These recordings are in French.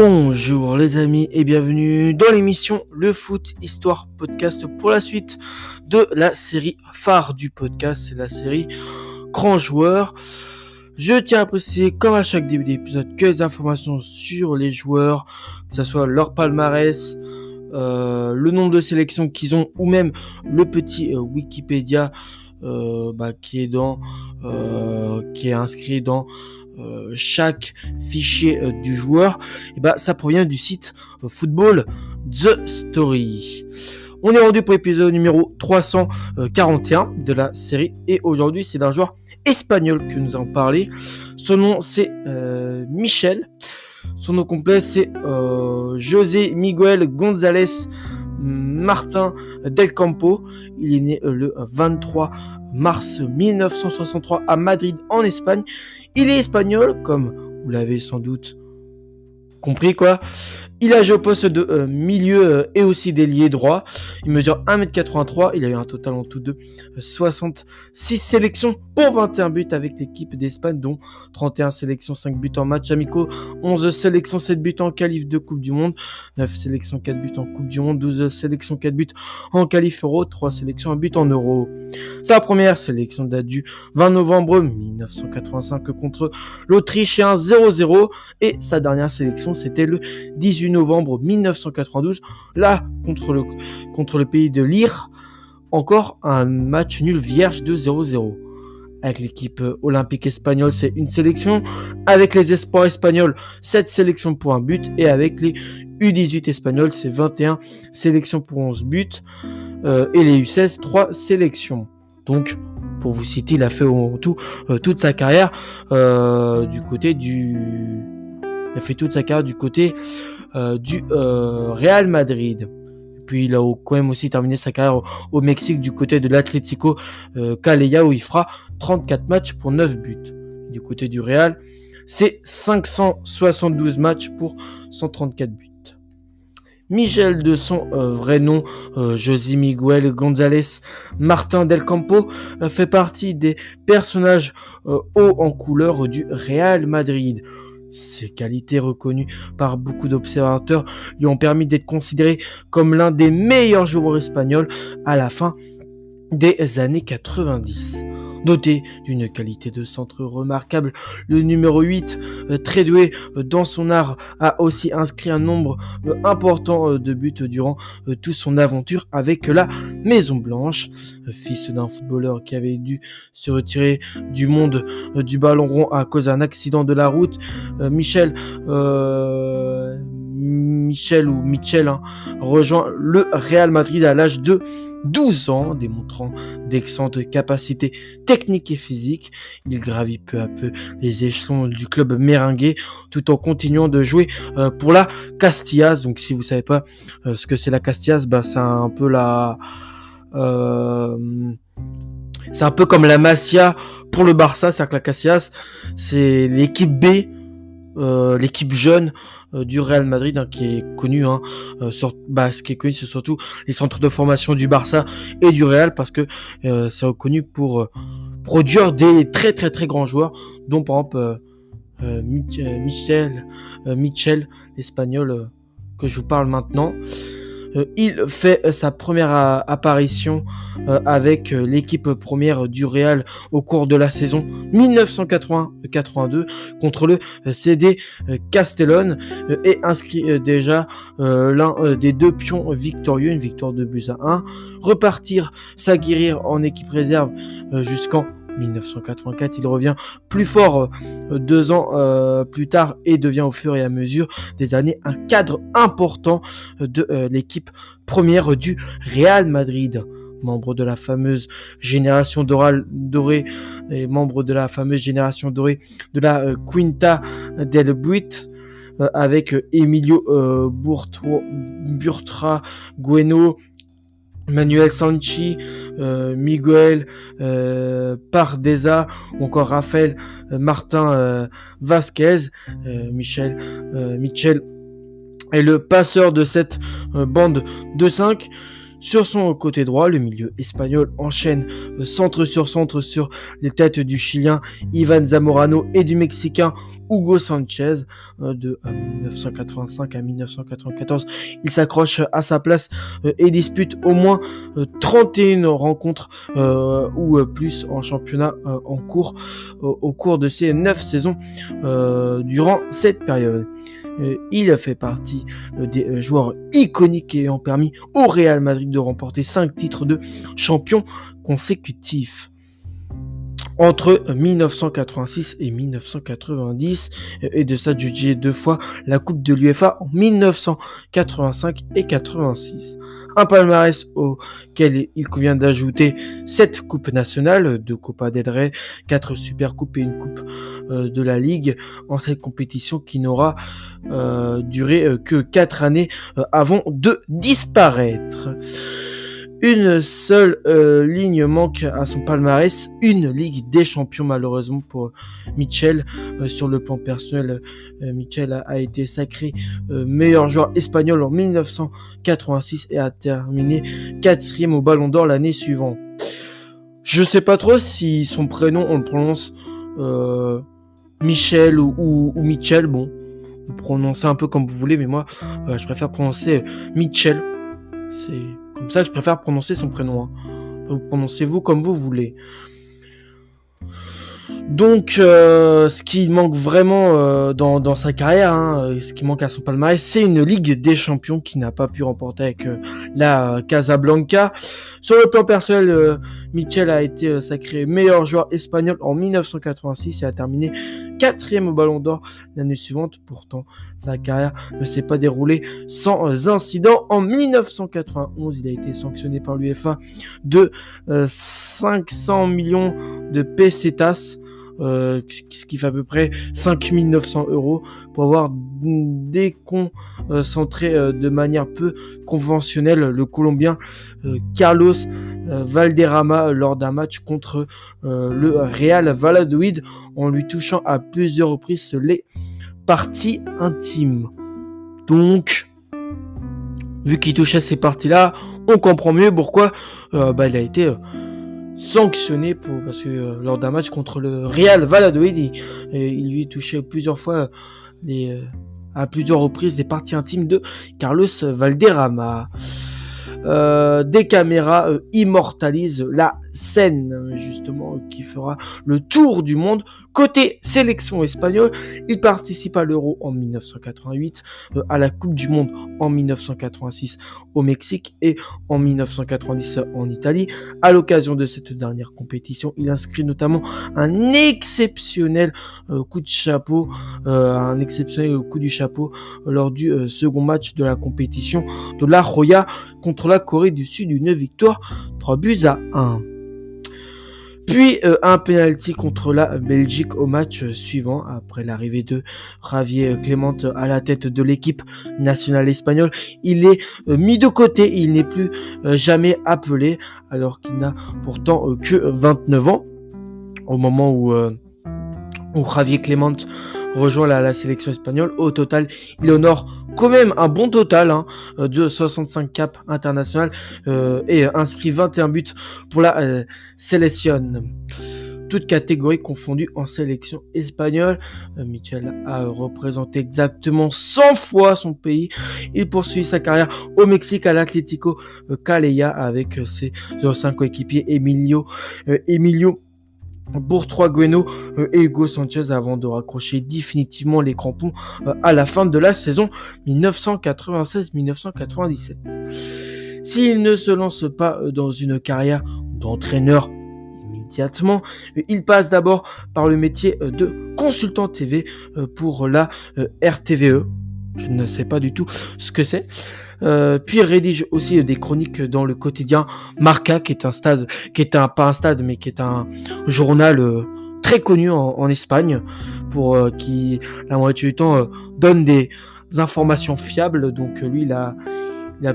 Bonjour les amis et bienvenue dans l'émission Le Foot Histoire Podcast pour la suite de la série phare du podcast, c'est la série Grand Joueur. Je tiens à préciser comme à chaque début d'épisode que les informations sur les joueurs, que ce soit leur palmarès, le nombre de sélections qu'ils ont ou même le petit Wikipédia qui est inscrit dans chaque fichier du joueur, et ça provient du site Football The Story. On est rendu pour l'épisode numéro 341 de la série et aujourd'hui c'est d'un joueur espagnol que nous allons parler. Son nom c'est Míchel. Son nom complet c'est José Miguel González Martin Del Campo. Il est né le 23 mars 1963 à Madrid en Espagne. Il est espagnol, comme vous l'avez sans doute compris quoi. Il a joué au poste de milieu et aussi d'ailier droit. Il mesure 1m83, il a eu un total en tout de 66 sélections pour 21 buts avec l'équipe d'Espagne, dont 31 sélections, 5 buts en match amicaux, 11 sélections, 7 buts en qualif de Coupe du Monde, 9 sélections, 4 buts en Coupe du Monde, 12 sélections, 4 buts en qualif Euro, 3 sélections, 1 but en Euro. Sa première sélection date du 20 novembre 1985 contre l'Autriche et un 0-0, et sa dernière sélection c'était le 18 novembre 1992, là contre le pays de l'Ire, encore un match nul vierge de 0-0. Avec l'équipe olympique espagnole, c'est une sélection, avec les espoirs espagnols, 7 sélections pour un but, et avec les U18 espagnols, c'est 21 sélections pour 11 buts, et les U16, 3 sélections. Donc, pour vous citer, il a fait toute sa carrière du côté du Real Madrid. Et puis il a quand même aussi terminé sa carrière au Mexique du côté de l'Atlético Calella où il fera 34 matchs pour 9 buts. Du côté du Real, c'est 572 matchs pour 134 buts. Míchel de son vrai nom, José Miguel González Martin Del Campo, fait partie des personnages hauts en couleur du Real Madrid. Ses qualités reconnues par beaucoup d'observateurs lui ont permis d'être considéré comme l'un des meilleurs joueurs espagnols à la fin des années 90. Doté d'une qualité de centre remarquable, le numéro 8, très doué dans son art, a aussi inscrit un nombre important de buts durant toute son aventure avec la Maison Blanche. Fils d'un footballeur qui avait dû se retirer du monde du ballon rond à cause d'un accident de la route, Míchel rejoint le Real Madrid à l'âge de 12 ans, démontrant d'excellentes capacités techniques et physiques. Il gravit peu à peu les échelons du club merengue tout en continuant de jouer pour la Castillaz. Donc si vous savez pas ce que c'est la Castillaz, c'est un peu c'est un peu comme la Masia pour le Barça, c'est-à-dire que la Castillaz c'est l'équipe B, l'équipe jeune du Real Madrid, qui est connu, c'est surtout les centres de formation du Barça et du Real, parce que c'est reconnu pour produire des très très très grands joueurs, dont par exemple Míchel, l'espagnol que je vous parle maintenant. Il fait sa première apparition avec l'équipe première du Real au cours de la saison 1980-82 contre le CD Castellón et inscrit déjà l'un des deux pions victorieux, une victoire de 2-1. Repartir s'aguerrir en équipe réserve jusqu'en 1984, il revient plus fort 2 ans plus tard et devient au fur et à mesure des années un cadre important de l'équipe première du Real Madrid. Membre de la fameuse génération dorée et membre de la fameuse génération dorée de la Quinta del Buitre avec Emilio Butragueño, Manuel Sanchis, Miguel Pardeza ou encore Raphaël Martin Vasquez. Míchel est le passeur de cette bande de 5. Sur son côté droit, le milieu espagnol enchaîne centre sur centre sur les têtes du Chilien Ivan Zamorano et du Mexicain Hugo Sanchez. De 1985 à 1994, il s'accroche à sa place et dispute au moins 31 rencontres ou plus en championnat au cours de ces 9 saisons durant cette période. Il fait partie des joueurs iconiques ayant permis au Real Madrid de remporter 5 titres de champion consécutifs. Entre 1986 et 1990, et de s'adjuger 2 fois la Coupe de l'UEFA en 1985 et 86. Un palmarès auquel il convient d'ajouter 7 coupes nationales, 2 Copa del Rey, 4 Supercoupes et une coupe de la Ligue en cette compétition qui n'aura duré que 4 années avant de disparaître. Une seule ligne manque à son palmarès, une Ligue des Champions malheureusement pour Míchel. Sur le plan personnel, Míchel a été sacré meilleur joueur espagnol en 1986 et a terminé 4e au Ballon d'Or l'année suivante. Je sais pas trop si son prénom on le prononce Míchel ou Míchel. Bon, vous prononcez un peu comme vous voulez, mais moi je préfère prononcer Míchel. C'est comme ça que je préfère prononcer son prénom. Hein. Vous prononcez-vous comme vous voulez. Donc, ce qui manque vraiment dans sa carrière, ce qui manque à son palmarès, c'est une Ligue des Champions qui n'a pas pu remporter avec la Casablanca. Sur le plan personnel, Míchel a été sacré meilleur joueur espagnol en 1986 et a terminé 4e au Ballon d'Or l'année suivante. Pourtant, sa carrière ne s'est pas déroulée sans incident. En 1991, il a été sanctionné par l'UEFA de 500 millions de pesetas. Ce qui fait à peu près 5 900 € pour avoir déconcentré de manière peu conventionnelle le Colombien Carlos Valderrama lors d'un match contre le Real Valladolid en lui touchant à plusieurs reprises les parties intimes. Donc, vu qu'il touchait ces parties-là, on comprend mieux pourquoi il a été sanctionné parce que lors d'un match contre le Real Valladolid, il lui touchait plusieurs fois à plusieurs reprises des parties intimes de Carlos Valderrama. Des caméras immortalisent la scène justement qui fera le tour du monde. Côté sélection espagnole, il participe à l'Euro en 1988, à la Coupe du Monde en 1986 au Mexique et en 1990 en Italie. À l'occasion de cette dernière compétition, il inscrit notamment un exceptionnel coup du chapeau lors du second match de la compétition de la Roya contre la Corée du Sud, une victoire 3-1. Puis un penalty contre la Belgique au match suivant. Après l'arrivée de Javier Clemente à la tête de l'équipe nationale espagnole, il est mis de côté, il n'est plus jamais appelé alors qu'il n'a pourtant que 29 ans au moment où Javier Clemente rejoint la sélection espagnole. Au total, il honore quand même un bon total de 65 caps internationales et inscrit 21 buts pour la sélection. Toutes catégories confondues en sélection espagnole, Míchel a représenté exactement 100 fois son pays. Il poursuit sa carrière au Mexique à l'Atlético Calleja avec ses 5 coéquipiers Emilio Butragueño et Hugo Sanchez avant de raccrocher définitivement les crampons à la fin de la saison 1996-1997. S'il ne se lance pas dans une carrière d'entraîneur immédiatement, il passe d'abord par le métier de consultant TV pour la RTVE. Je ne sais pas du tout ce que c'est. Puis rédige aussi des chroniques dans le quotidien Marca, qui est un journal très connu en Espagne, qui la moitié du temps donne des informations fiables. Donc lui, il a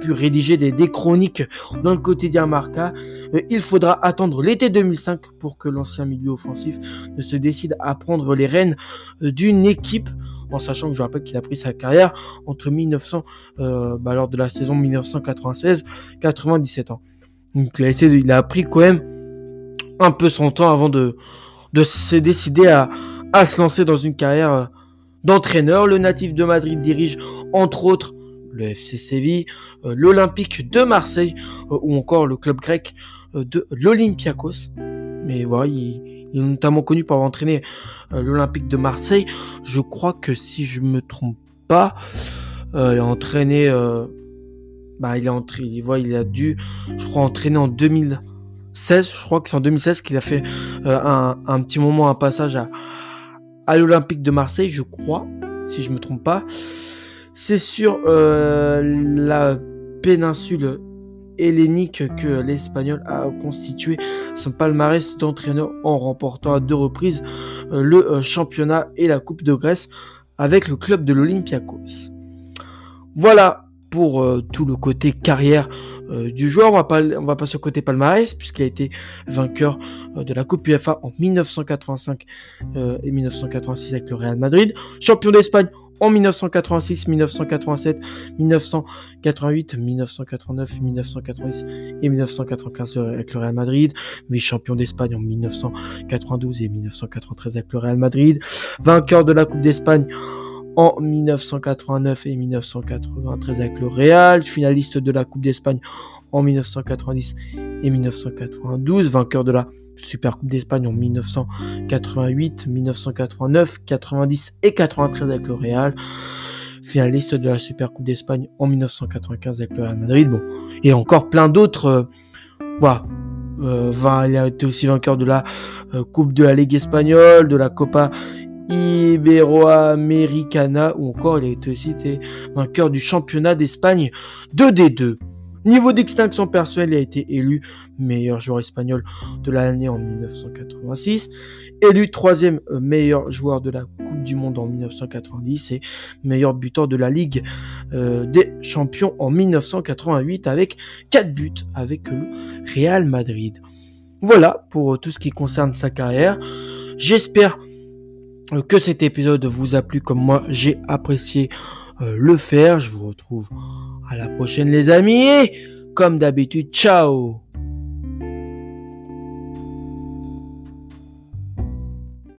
pu rédiger des chroniques dans le quotidien Marca. Il faudra attendre l'été 2005 pour que l'ancien milieu offensif ne se décide à prendre les rênes d'une équipe en sachant que je rappelle qu'il a pris sa carrière entre lors de la saison 1996-97 ans. Donc il a pris quand même un peu son temps avant de se décider à se lancer dans une carrière d'entraîneur. Le natif de Madrid dirige entre autres le FC Séville, l'Olympique de Marseille ou encore le club grec de l'Olympiakos. Mais voilà, il est notamment connu pour avoir entraîné l'Olympique de Marseille. Je crois que si je me trompe pas, il a dû entraîner en 2016. Je crois que c'est en 2016 qu'il a fait un petit moment, un passage à l'Olympique de Marseille, je crois, si je me trompe pas. C'est sur la péninsule hellénique que l'Espagnol a constitué son palmarès d'entraîneur en remportant à 2 reprises le championnat et la Coupe de Grèce avec le club de l'Olympiakos. Voilà pour tout le côté carrière du joueur. On va passer au côté palmarès puisqu'il a été vainqueur de la Coupe UEFA en 1985 et 1986 avec le Real Madrid, champion d'Espagne en 1986, 1987, 1988, 1989, 1990 et 1995 avec le Real Madrid, vice-champion d'Espagne en 1992 et 1993 avec le Real Madrid, vainqueur de la Coupe d'Espagne en 1989 et 1993 avec le Real, finaliste de la Coupe d'Espagne en 1990 et 1992, vainqueur de la Super Coupe d'Espagne en 1988, 1989, 90 et 93 avec le Real, finaliste de la Super Coupe d'Espagne en 1995 avec le Real Madrid, et encore plein d'autres. Il a été aussi vainqueur de la Coupe de la Ligue espagnole, de la Copa Iberoamericana, ou encore il a été aussi vainqueur du championnat d'Espagne 2D2. Niveau d'extinction personnelle, il a été élu meilleur joueur espagnol de l'année en 1986, élu 3e meilleur joueur de la Coupe du Monde en 1990 et meilleur buteur de la Ligue des Champions en 1988 avec 4 buts avec le Real Madrid. Voilà pour tout ce qui concerne sa carrière. J'espère que cet épisode vous a plu comme moi j'ai apprécié le faire. Je vous retrouve à la prochaine les amis, et comme d'habitude, ciao!